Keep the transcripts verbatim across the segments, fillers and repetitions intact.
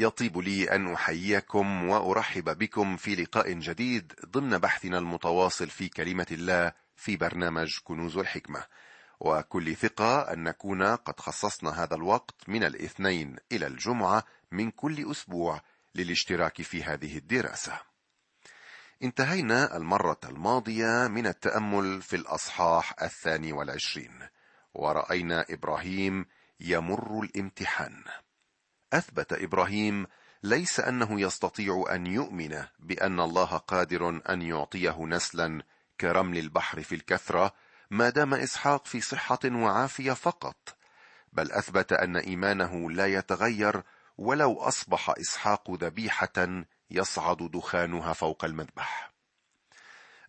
يطيب لي أن أحييكم وأرحب بكم في لقاء جديد ضمن بحثنا المتواصل في كلمة الله في برنامج كنوز الحكمة. وكل ثقة أن نكون قد خصصنا هذا الوقت من الاثنين إلى الجمعة من كل أسبوع للاشتراك في هذه الدراسة. انتهينا المرة الماضية من التأمل في الأصحاح الثاني والعشرين، ورأينا إبراهيم يمر الامتحان. أثبت إبراهيم ليس أنه يستطيع أن يؤمن بأن الله قادر أن يعطيه نسلا كرمل البحر في الكثرة ما دام إسحاق في صحة وعافية فقط، بل أثبت أن إيمانه لا يتغير ولو أصبح إسحاق ذبيحة يصعد دخانها فوق المذبح.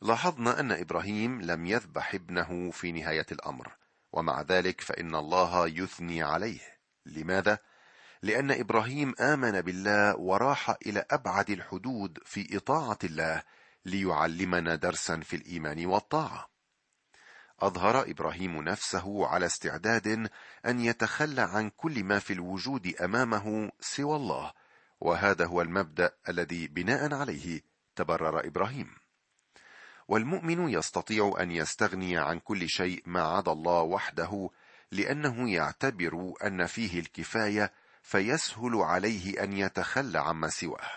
لاحظنا أن إبراهيم لم يذبح ابنه في نهاية الأمر، ومع ذلك فإن الله يثني عليه. لماذا؟ لأن إبراهيم آمن بالله وراح إلى أبعد الحدود في إطاعة الله ليعلمنا درسا في الإيمان والطاعة. أظهر إبراهيم نفسه على استعداد أن يتخلى عن كل ما في الوجود أمامه سوى الله، وهذا هو المبدأ الذي بناء عليه تبرر إبراهيم. والمؤمن يستطيع أن يستغني عن كل شيء ما عدا الله وحده، لأنه يعتبر أن فيه الكفاية، فيسهل عليه أن يتخلى عما سواه.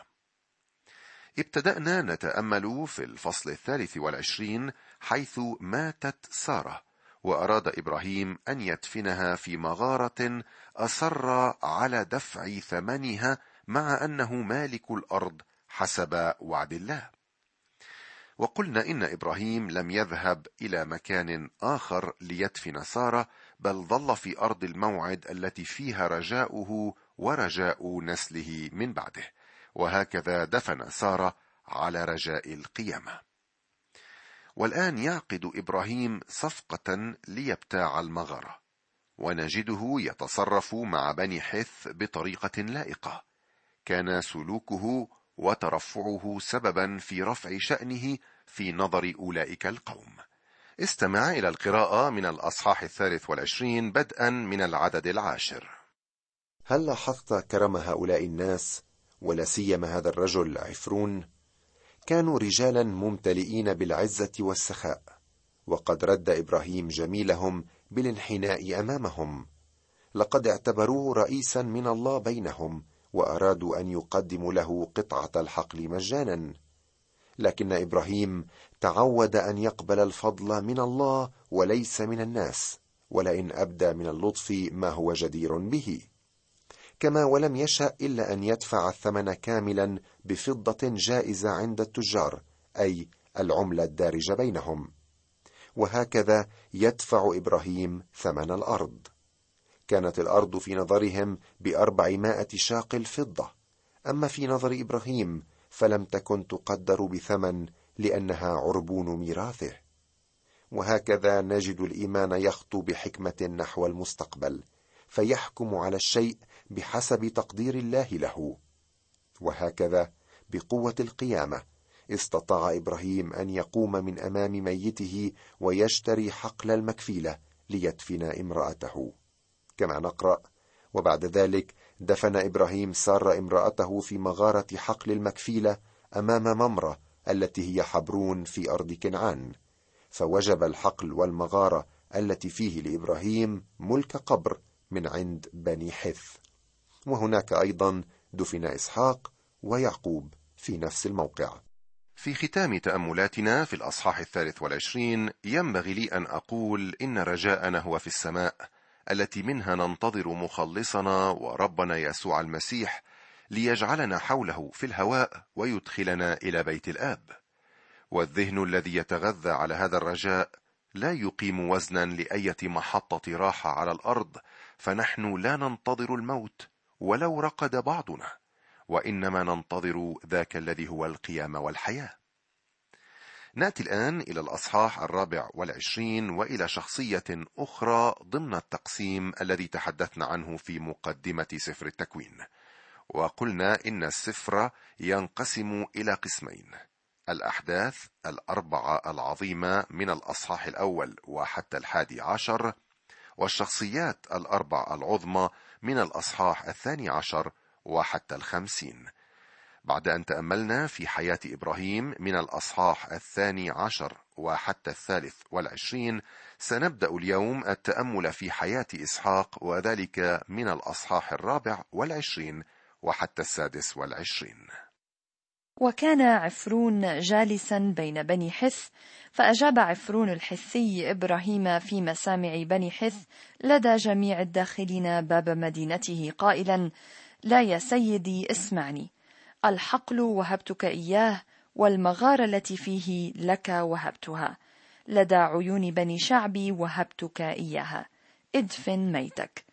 ابتدأنا نتأمل في الفصل الثالث والعشرين حيث ماتت سارة، وأراد إبراهيم أن يدفنها في مغارة أصر على دفع ثمنها مع أنه مالك الأرض حسب وعد الله. وقلنا إن إبراهيم لم يذهب إلى مكان آخر ليدفن سارة، بل ظل في أرض الموعد التي فيها رجاؤه ورجاء نسله من بعده، وهكذا دفن سارة على رجاء القيامة. والآن يعقد إبراهيم صفقة ليبتاع المغارة، ونجده يتصرف مع بني حث بطريقة لائقة. كان سلوكه وترفعه سببا في رفع شأنه في نظر أولئك القوم. استمع إلى القراءة من الأصحاح الثالث والعشرين بدءا من العدد العاشر. هل لاحظت كرم هؤلاء الناس، ولا سيما هذا الرجل عفرون؟ كانوا رجالا ممتلئين بالعزة والسخاء، وقد رد إبراهيم جميلهم بالانحناء أمامهم. لقد اعتبروه رئيسا من الله بينهم، وأرادوا أن يقدموا له قطعة الحقل مجانا، لكن إبراهيم تعود أن يقبل الفضل من الله وليس من الناس، ولئن أبدى من اللطف ما هو جدير به، كما ولم يشأ إلا أن يدفع الثمن كاملا بفضة جائزة عند التجار، أي العملة الدارجة بينهم. وهكذا يدفع إبراهيم ثمن الأرض. كانت الأرض في نظرهم بأربعمائة شاقل الفضة، أما في نظر إبراهيم فلم تكن تقدر بثمن لأنها عربون ميراثه. وهكذا نجد الإيمان يخطو بحكمة نحو المستقبل، فيحكم على الشيء بحسب تقدير الله له. وهكذا بقوة القيامة استطاع إبراهيم أن يقوم من أمام ميته ويشتري حقل المكفيلة ليدفن امرأته، كما نقرأ: وبعد ذلك دفن إبراهيم سارة امرأته في مغارة حقل المكفيلة أمام ممرة التي هي حبرون في أرض كنعان، فوجب الحقل والمغارة التي فيه لإبراهيم ملك قبر من عند بني حث. وهناك أيضا دفن إسحاق ويعقوب في نفس الموقع. في ختام تأملاتنا في الأصحاح الثالث والعشرين ينبغي لي أن أقول إن رجاءنا هو في السماء، التي منها ننتظر مخلصنا وربنا يسوع المسيح ليجعلنا حوله في الهواء ويدخلنا إلى بيت الآب. والذهن الذي يتغذى على هذا الرجاء لا يقيم وزنا لأية محطة راحة على الأرض، فنحن لا ننتظر الموت ولو رقد بعضنا، وإنما ننتظر ذاك الذي هو القيامة والحياة. نأتي الآن إلى الأصحاح الرابع والعشرين وإلى شخصية أخرى ضمن التقسيم الذي تحدثنا عنه في مقدمة سفر التكوين. وقلنا إن السفر ينقسم إلى قسمين: الأحداث الأربعة العظيمة من الأصحاح الأول وحتى الحادي عشر، والشخصيات الأربع العظمى من الأصحاح الثاني عشر وحتى الخمسين. بعد أن تأملنا في حياة إبراهيم من الأصحاح الثاني عشر وحتى الثالث والعشرين، سنبدأ اليوم التأمل في حياة إسحاق، وذلك من الأصحاح الرابع والعشرين وحتى السادس والعشرين. وكان عفرون جالسا بين بني حث، فأجاب عفرون الحثي إبراهيم في مسامع بني حث لدى جميع الداخلين باب مدينته قائلا: لا يا سيدي، اسمعني، الحقل وهبتك إياه، والمغارة التي فيه لك وهبتها، لدى عيون بني شعبي وهبتك إياها، ادفن ميتك.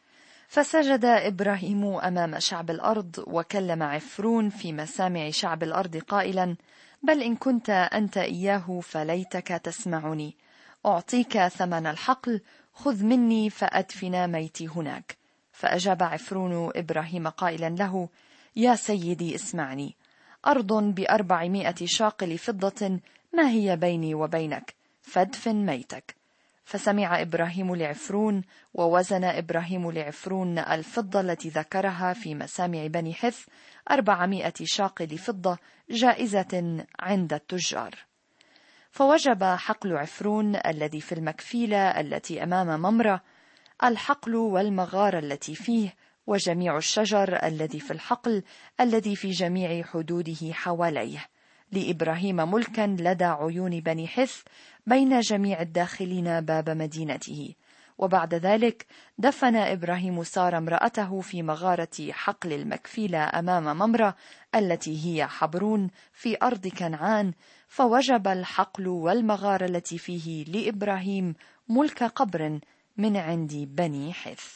فسجد إبراهيم أمام شعب الأرض، وكلم عفرون في مسامع شعب الأرض قائلا: بل إن كنت أنت إياه فليتك تسمعني، أعطيك ثمن الحقل، خذ مني فأدفن ميتي هناك. فأجاب عفرون إبراهيم قائلا له: يا سيدي اسمعني، أرض بأربعمائة شاقل فضة ما هي بيني وبينك، فادفن ميتك. فسمع إبراهيم لعفرون، ووزن إبراهيم لعفرون الفضة التي ذكرها في مسامع بني حث أربعمائة شاقل فضة جائزة عند التجار. فوجب حقل عفرون الذي في المكفيلة التي أمام ممرة، الحقل والمغارة التي فيه، وجميع الشجر الذي في الحقل الذي في جميع حدوده حواليه، لإبراهيم ملكا لدى عيون بني حث بين جميع الداخلين باب مدينته. وبعد ذلك دفن إبراهيم سارة امرأته في مغارة حقل المكفيلة أمام ممرة التي هي حبرون في أرض كنعان، فوجب الحقل والمغارة التي فيه لإبراهيم ملك قبر من عند بني حث.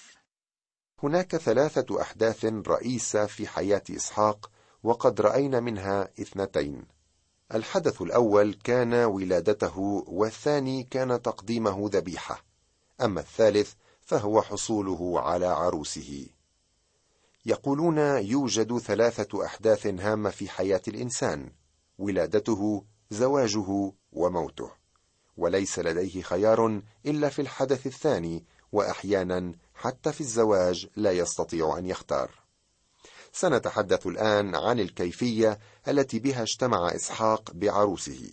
هناك ثلاثة أحداث رئيسة في حياة إسحاق، وقد رأينا منها اثنتين. الحدث الأول كان ولادته، والثاني كان تقديمه ذبيحة، أما الثالث فهو حصوله على عروسه. يقولون يوجد ثلاثة أحداث هامة في حياة الإنسان: ولادته، زواجه، وموته، وليس لديه خيار إلا في الحدث الثاني، وأحيانا حتى في الزواج لا يستطيع أن يختار. سنتحدث الآن عن الكيفية التي بها اجتمع إسحاق بعروسه.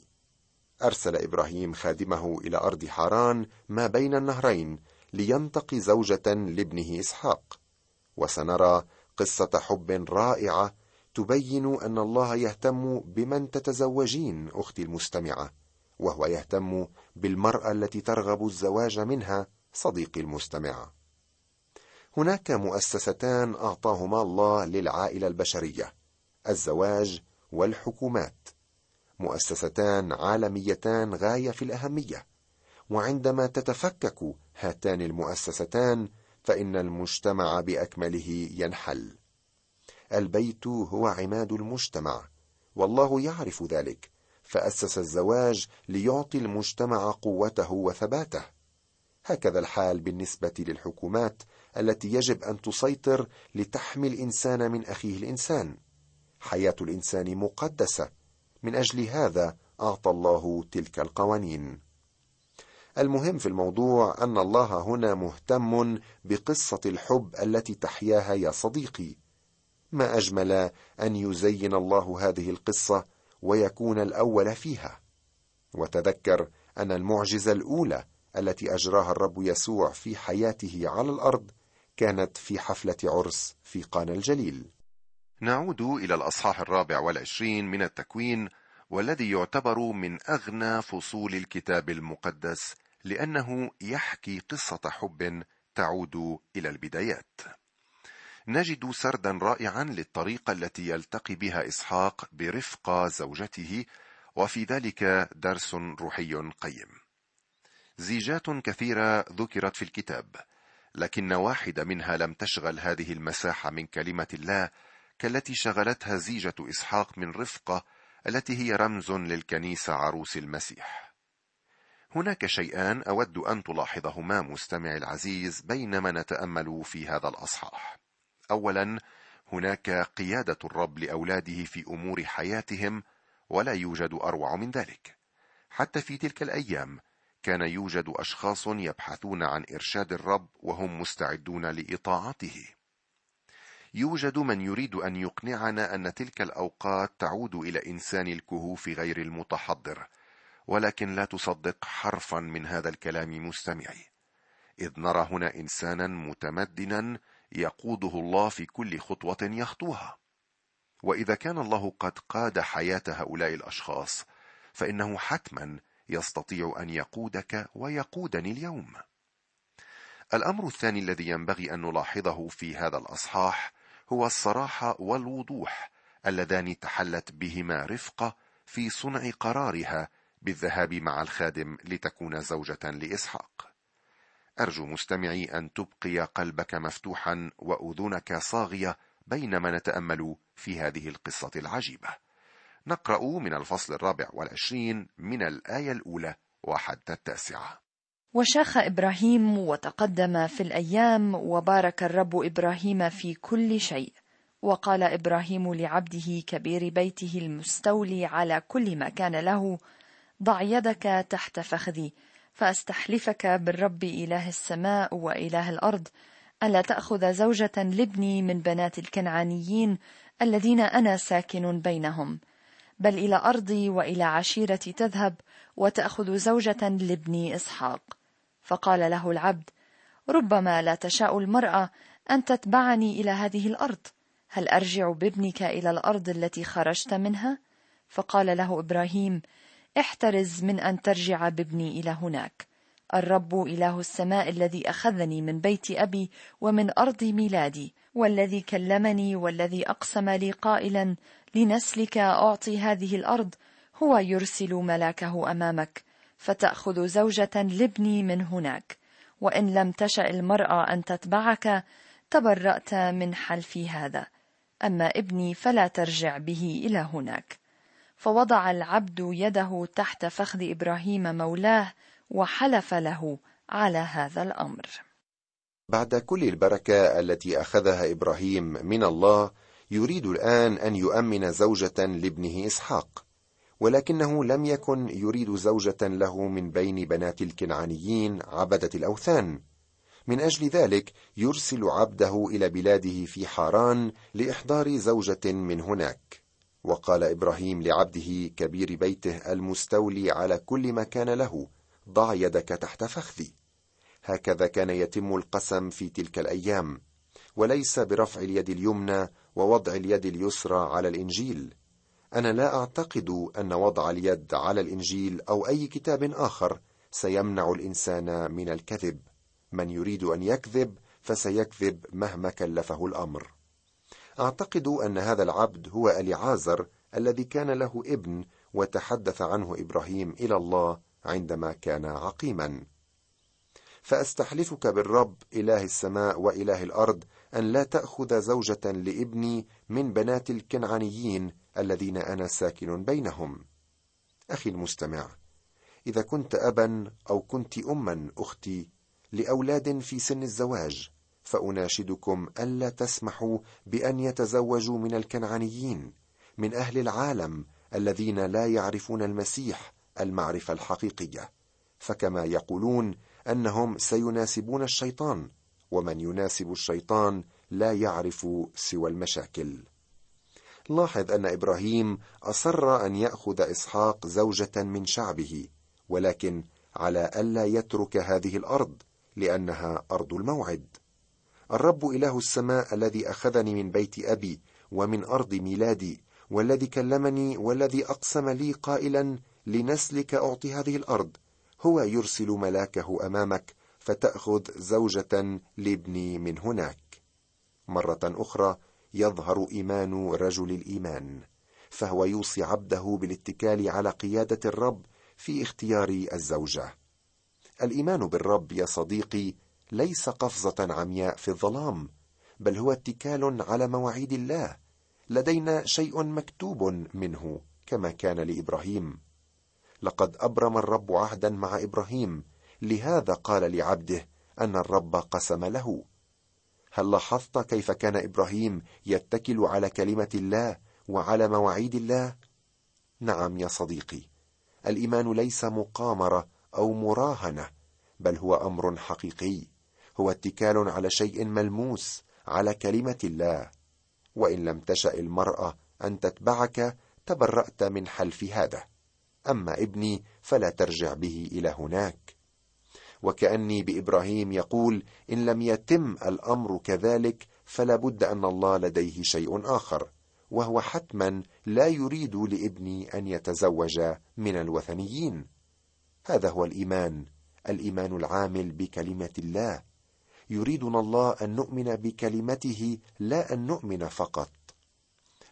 أرسل إبراهيم خادمه إلى أرض حاران ما بين النهرين لينتقي زوجة لابنه إسحاق، وسنرى قصة حب رائعة تبين أن الله يهتم بمن تتزوجين أختي المستمعة، وهو يهتم بالمرأة التي ترغب الزواج منها. صديقي المستمع، هناك مؤسستان أعطاهما الله للعائلة البشرية: الزواج والحكومات، مؤسستان عالميتان غاية في الأهمية. وعندما تتفكك هاتان المؤسستان فإن المجتمع بأكمله ينحل. البيت هو عماد المجتمع، والله يعرف ذلك، فأسس الزواج ليعطي المجتمع قوته وثباته. هكذا الحال بالنسبة للحكومات التي يجب أن تسيطر لتحمي الإنسان من أخيه الإنسان. حياة الإنسان مقدسة، من أجل هذا أعطى الله تلك القوانين. المهم في الموضوع أن الله هنا مهتم بقصة الحب التي تحياها يا صديقي. ما أجمل أن يزين الله هذه القصة ويكون الأول فيها. وتذكر أن المعجزة الأولى التي أجراها الرب يسوع في حياته على الأرض كانت في حفلة عرس في قانا الجليل. نعود إلى الأصحاح الرابع والعشرين من التكوين، والذي يعتبر من أغنى فصول الكتاب المقدس، لأنه يحكي قصة حب تعود إلى البدايات. نجد سردا رائعا للطريقة التي يلتقي بها إسحاق برفقة زوجته، وفي ذلك درس روحي قيم. زيجات كثيرة ذكرت في الكتاب، لكن واحدة منها لم تشغل هذه المساحة من كلمة الله كالتي شغلتها زيجة إسحاق من رفقة التي هي رمز للكنيسة عروس المسيح. هناك شيئان أود أن تلاحظهما مستمعي العزيز بينما نتأمل في هذا الأصحاح. أولا، هناك قيادة الرب لأولاده في أمور حياتهم، ولا يوجد أروع من ذلك. حتى في تلك الأيام كان يوجد أشخاص يبحثون عن إرشاد الرب وهم مستعدون لإطاعته. يوجد من يريد أن يقنعنا أن تلك الأوقات تعود إلى إنسان الكهوف غير المتحضر، ولكن لا تصدق حرفا من هذا الكلام مستمعي، إذ نرى هنا إنسانا متمدنا يقوده الله في كل خطوة يخطوها. وإذا كان الله قد قاد حياة هؤلاء الأشخاص، فإنه حتما يستطيع أن يقودك ويقودني اليوم. الأمر الثاني الذي ينبغي أن نلاحظه في هذا الأصحاح هو الصراحة والوضوح اللذان تحلت بهما رفقة في صنع قرارها بالذهاب مع الخادم لتكون زوجة لإسحاق. أرجو مستمعي أن تبقي قلبك مفتوحا وأذنك صاغية بينما نتأمل في هذه القصة العجيبة. نقرأ من الفصل الرابع والعشرين من الآية الأولى وحتى التاسعة. وشاخ إبراهيم وتقدم في الأيام، وبارك الرب إبراهيم في كل شيء. وقال إبراهيم لعبده كبير بيته المستولي على كل ما كان له: ضع يدك تحت فخذي، فأستحلفك بالرب إله السماء وإله الأرض، ألا تأخذ زوجة لابني من بنات الكنعانيين الذين أنا ساكن بينهم، بل إلى أرضي وإلى عشيرتي تذهب، وتأخذ زوجة لابني إسحاق. فقال له العبد: ربما لا تشاء المرأة أن تتبعني إلى هذه الأرض، هل أرجع بابنك إلى الأرض التي خرجت منها؟ فقال له إبراهيم: احترز من أن ترجع بابني إلى هناك، الرب إله السماء الذي أخذني من بيت أبي ومن أرض ميلادي، والذي كلمني والذي أقسم لي قائلا: لنسلك أعطي هذه الأرض، هو يرسل ملاكه أمامك فتأخذ زوجة لابني من هناك، وإن لم تشأ المرأة أن تتبعك تبرأت من حلفي هذا، أما ابني فلا ترجع به إلى هناك. فوضع العبد يده تحت فخذ إبراهيم مولاه وحلف له على هذا الأمر. بعد كل البركة التي أخذها إبراهيم من الله، يريد الآن أن يؤمن زوجة لابنه إسحاق، ولكنه لم يكن يريد زوجة له من بين بنات الكنعانيين عبدة الأوثان. من أجل ذلك يرسل عبده إلى بلاده في حاران لإحضار زوجة من هناك. وقال إبراهيم لعبده كبير بيته المستولي على كل ما كان له: ضع يدك تحت فخذي. هكذا كان يتم القسم في تلك الأيام، وليس برفع اليد اليمنى ووضع اليد اليسرى على الإنجيل. أنا لا أعتقد أن وضع اليد على الإنجيل أو أي كتاب آخر سيمنع الإنسان من الكذب. من يريد أن يكذب فسيكذب مهما كلفه الأمر. أعتقد أن هذا العبد هو إليعازر الذي كان له ابن، وتحدث عنه إبراهيم إلى الله عندما كان عقيما. فأستحلفك بالرب إله السماء وإله الأرض أن لا تأخذ زوجة لابني من بنات الكنعانيين الذين أنا ساكن بينهم. أخي المستمع، إذا كنت أبا أو كنت أما أختي لأولاد في سن الزواج، فأناشدكم ألا تسمحوا بأن يتزوجوا من الكنعانيين، من أهل العالم الذين لا يعرفون المسيح المعرفة الحقيقية، فكما يقولون أنهم سيناسبون الشيطان، ومن يناسب الشيطان لا يعرف سوى المشاكل. لاحظ أن إبراهيم أصر أن يأخذ إسحاق زوجة من شعبه، ولكن على ألا يترك هذه الأرض لأنها أرض الموعد. الرب إله السماء الذي أخذني من بيت أبي ومن أرض ميلادي، والذي كلمني والذي أقسم لي قائلا: لنسلك أعطي هذه الأرض، هو يرسل ملاكه أمامك فتأخذ زوجة لابني من هناك. مرة أخرى يظهر إيمان رجل الإيمان، فهو يوصي عبده بالاتكال على قيادة الرب في اختيار الزوجة. الإيمان بالرب يا صديقي ليس قفزة عمياء في الظلام، بل هو اتكال على مواعيد الله. لدينا شيء مكتوب منه كما كان لإبراهيم. لقد أبرم الرب عهدا مع إبراهيم، لهذا قال لعبده أن الرب قسم له. هل لاحظت كيف كان إبراهيم يتكل على كلمة الله وعلى مواعيد الله؟ نعم يا صديقي، الإيمان ليس مقامرة أو مراهنة، بل هو أمر حقيقي، هو اتكال على شيء ملموس، على كلمة الله. وإن لم تشأ المرأة أن تتبعك تبرأت من حلف هذا، أما ابني فلا ترجع به إلى هناك. وكأني بإبراهيم يقول إن لم يتم الأمر كذلك فلابد أن الله لديه شيء آخر، وهو حتما لا يريد لابني أن يتزوج من الوثنيين. هذا هو الإيمان، الإيمان العامل بكلمة الله. يريدنا الله أن نؤمن بكلمته لا أن نؤمن فقط.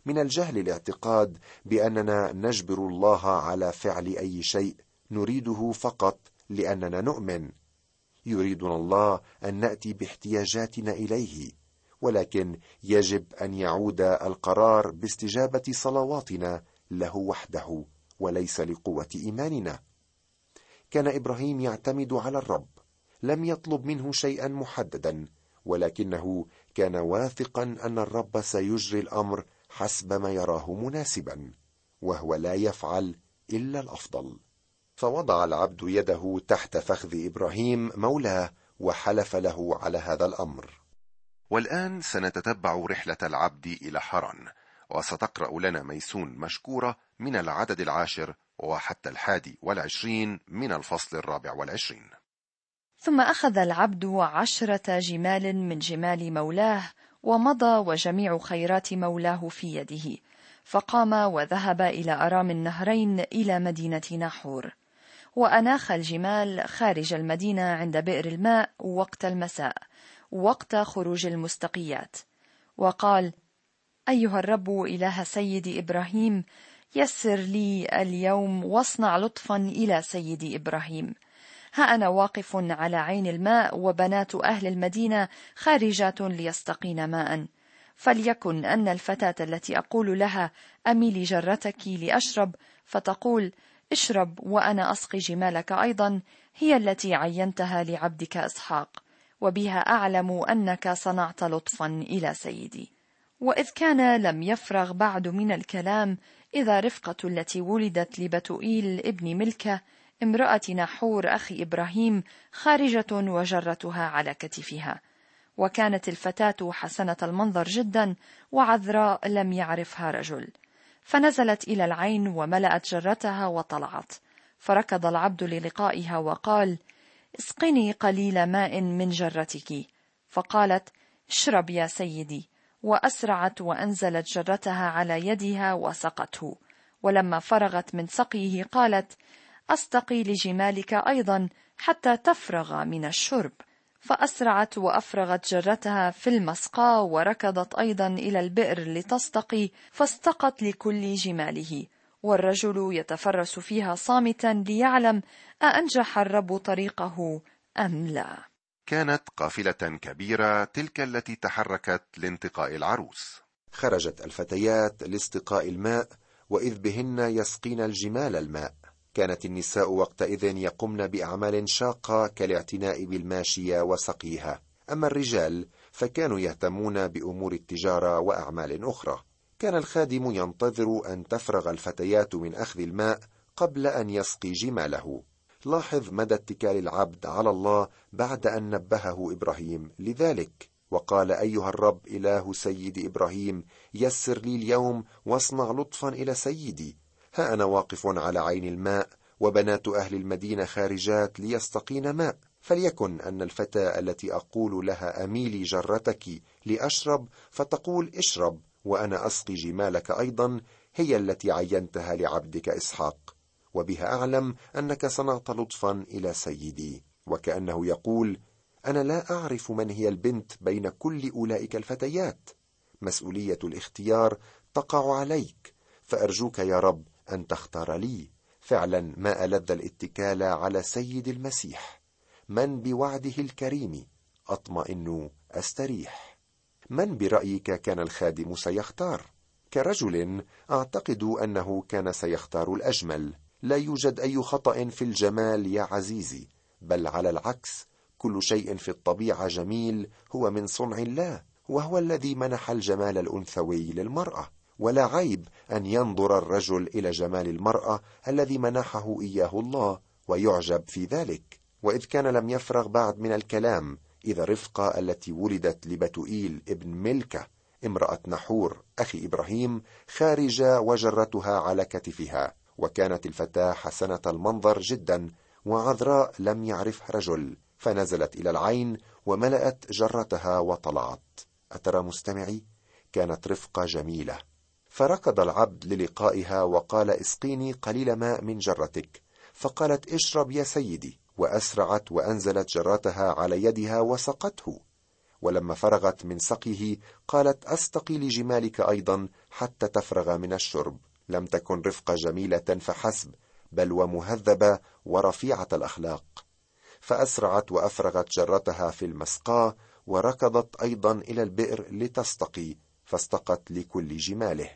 من الجهل الاعتقاد بأننا نجبر الله على فعل أي شيء نريده فقط لأننا نؤمن. يريدنا الله أن نأتي باحتياجاتنا إليه، ولكن يجب أن يعود القرار باستجابة صلواتنا له وحده وليس لقوة إيماننا. كان إبراهيم يعتمد على الرب، لم يطلب منه شيئا محددا، ولكنه كان واثقا أن الرب سيجري الأمر حسب ما يراه مناسبا، وهو لا يفعل إلا الأفضل. فوضع العبد يده تحت فخذ إبراهيم مولاه وحلف له على هذا الأمر. والآن سنتتبع رحلة العبد إلى حران، وستقرأ لنا ميسون مشكورة من العدد العاشر وحتى الحادي والعشرين من الفصل الرابع والعشرين. ثم أخذ العبد عشرة جمال من جمال مولاه ومضى وجميع خيرات مولاه في يده، فقام وذهب إلى أرام النهرين إلى مدينة ناحور، وأناخ الجمال خارج المدينة عند بئر الماء وقت المساء وقت خروج المستقيات، وقال: أيها الرب إله سيدي إبراهيم، يسر لي اليوم واصنع لطفا إلى سيدي إبراهيم. ها أنا واقف على عين الماء، وبنات أهل المدينة خارجات ليستقين ماء، فليكن أن الفتاة التي أقول لها أميلي جرتك لأشرب، فتقول اشرب وأنا أسقي جمالك أيضا، هي التي عينتها لعبدك إسحاق، وبها أعلم أنك صنعت لطفا إلى سيدي. وإذ كان لم يفرغ بعد من الكلام، إذا رفقة التي ولدت لبتوئيل ابن ملكة امرأة ناحور أخي إبراهيم خارجة وجرتها على كتفها، وكانت الفتاة حسنة المنظر جدا وعذراء لم يعرفها رجل، فنزلت إلى العين وملأت جرتها وطلعت، فركض العبد للقائها وقال: اسقني قليل ماء من جرتك. فقالت: اشرب يا سيدي، وأسرعت وأنزلت جرتها على يدها وسقته، ولما فرغت من سقيه قالت: أستقي لجمالك أيضا حتى تفرغ من الشرب. فأسرعت وأفرغت جرتها في المسقى، وركضت أيضا إلى البئر لتستقي، فاستقت لكل جماله، والرجل يتفرس فيها صامتا ليعلم أأنجح الرب طريقه أم لا. كانت قافلة كبيرة تلك التي تحركت لانتقاء العروس. خرجت الفتيات لاستقاء الماء، وإذ بهن يسقين الجمال الماء. كانت النساء وقتئذ يقمن بأعمال شاقة كالاعتناء بالماشية وسقيها، أما الرجال فكانوا يهتمون بأمور التجارة وأعمال أخرى. كان الخادم ينتظر أن تفرغ الفتيات من أخذ الماء قبل أن يسقي جماله. لاحظ مدى اتكال العبد على الله بعد أن نبهه إبراهيم لذلك، وقال: أيها الرب إله سيد إبراهيم، يسر لي اليوم واصنع لطفا إلى سيدي. ها أنا واقف على عين الماء، وبنات أهل المدينة خارجات ليستقين ماء، فليكن أن الفتاة التي أقول لها أميلي جرتك لأشرب، فتقول اشرب وأنا أسقي جمالك أيضا، هي التي عينتها لعبدك إسحاق، وبها أعلم أنك صنعت لطفا إلى سيدي. وكأنه يقول: أنا لا أعرف من هي البنت بين كل أولئك الفتيات، مسؤولية الاختيار تقع عليك، فأرجوك يا رب أن تختار لي. فعلا ما ألذ الاتكال على سيد المسيح، من بوعده الكريم أطمئن أستريح. من برأيك كان الخادم سيختار؟ كرجل أعتقد أنه كان سيختار الأجمل. لا يوجد أي خطأ في الجمال يا عزيزي، بل على العكس، كل شيء في الطبيعة جميل هو من صنع الله، وهو الذي منح الجمال الأنثوي للمرأة، ولا عيب أن ينظر الرجل إلى جمال المرأة الذي منحه إياه الله ويعجب في ذلك. وإذ كان لم يفرغ بعد من الكلام، إذا رفقة التي ولدت لبتوئيل ابن ملكة امرأة نحور أخي إبراهيم خارج وجرتها على كتفها، وكانت الفتاة حسنة المنظر جدا وعذراء لم يعرفها رجل، فنزلت إلى العين وملأت جرتها وطلعت. أترى مستمعي؟ كانت رفقة جميلة. فركض العبد للقائها وقال اسقيني قليل ماء من جرتك، فقالت اشرب يا سيدي، وأسرعت وأنزلت جرتها على يدها وسقته. ولما فرغت من سقيه قالت أستقي لجمالك أيضا حتى تفرغ من الشرب. لم تكن رفقة جميلة فحسب، بل ومهذبة ورفيعة الأخلاق. فأسرعت وأفرغت جرتها في المسقاة، وركضت أيضا إلى البئر لتستقي، فاستقت لكل جماله.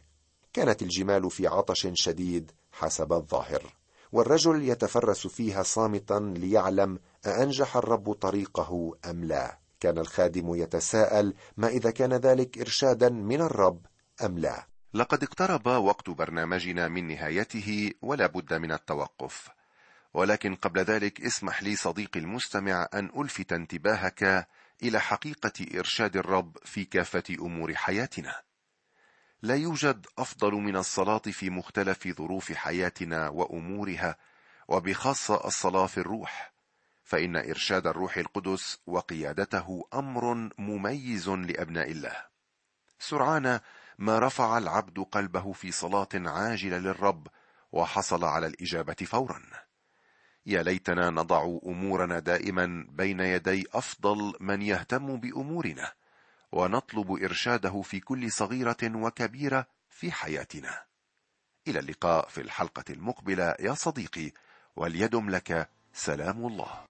كانت الجمال في عطش شديد حسب الظاهر، والرجل يتفرس فيها صامتا ليعلم أأنجح الرب طريقه أم لا. كان الخادم يتساءل ما إذا كان ذلك إرشادا من الرب أم لا. لقد اقترب وقت برنامجنا من نهايته ولا بد من التوقف، ولكن قبل ذلك اسمح لي صديقي المستمع أن ألفت انتباهك إلى حقيقة إرشاد الرب في كافة أمور حياتنا. لا يوجد أفضل من الصلاة في مختلف ظروف حياتنا وأمورها، وبخاصة الصلاة في الروح، فإن إرشاد الروح القدس وقيادته أمر مميز لأبناء الله. سرعان ما رفع العبد قلبه في صلاة عاجلة للرب، وحصل على الإجابة فورا. يا ليتنا نضع أمورنا دائما بين يدي أفضل من يهتم بأمورنا، ونطلب إرشاده في كل صغيرة وكبيرة في حياتنا. إلى اللقاء في الحلقة المقبلة يا صديقي، وليدم لك سلام الله.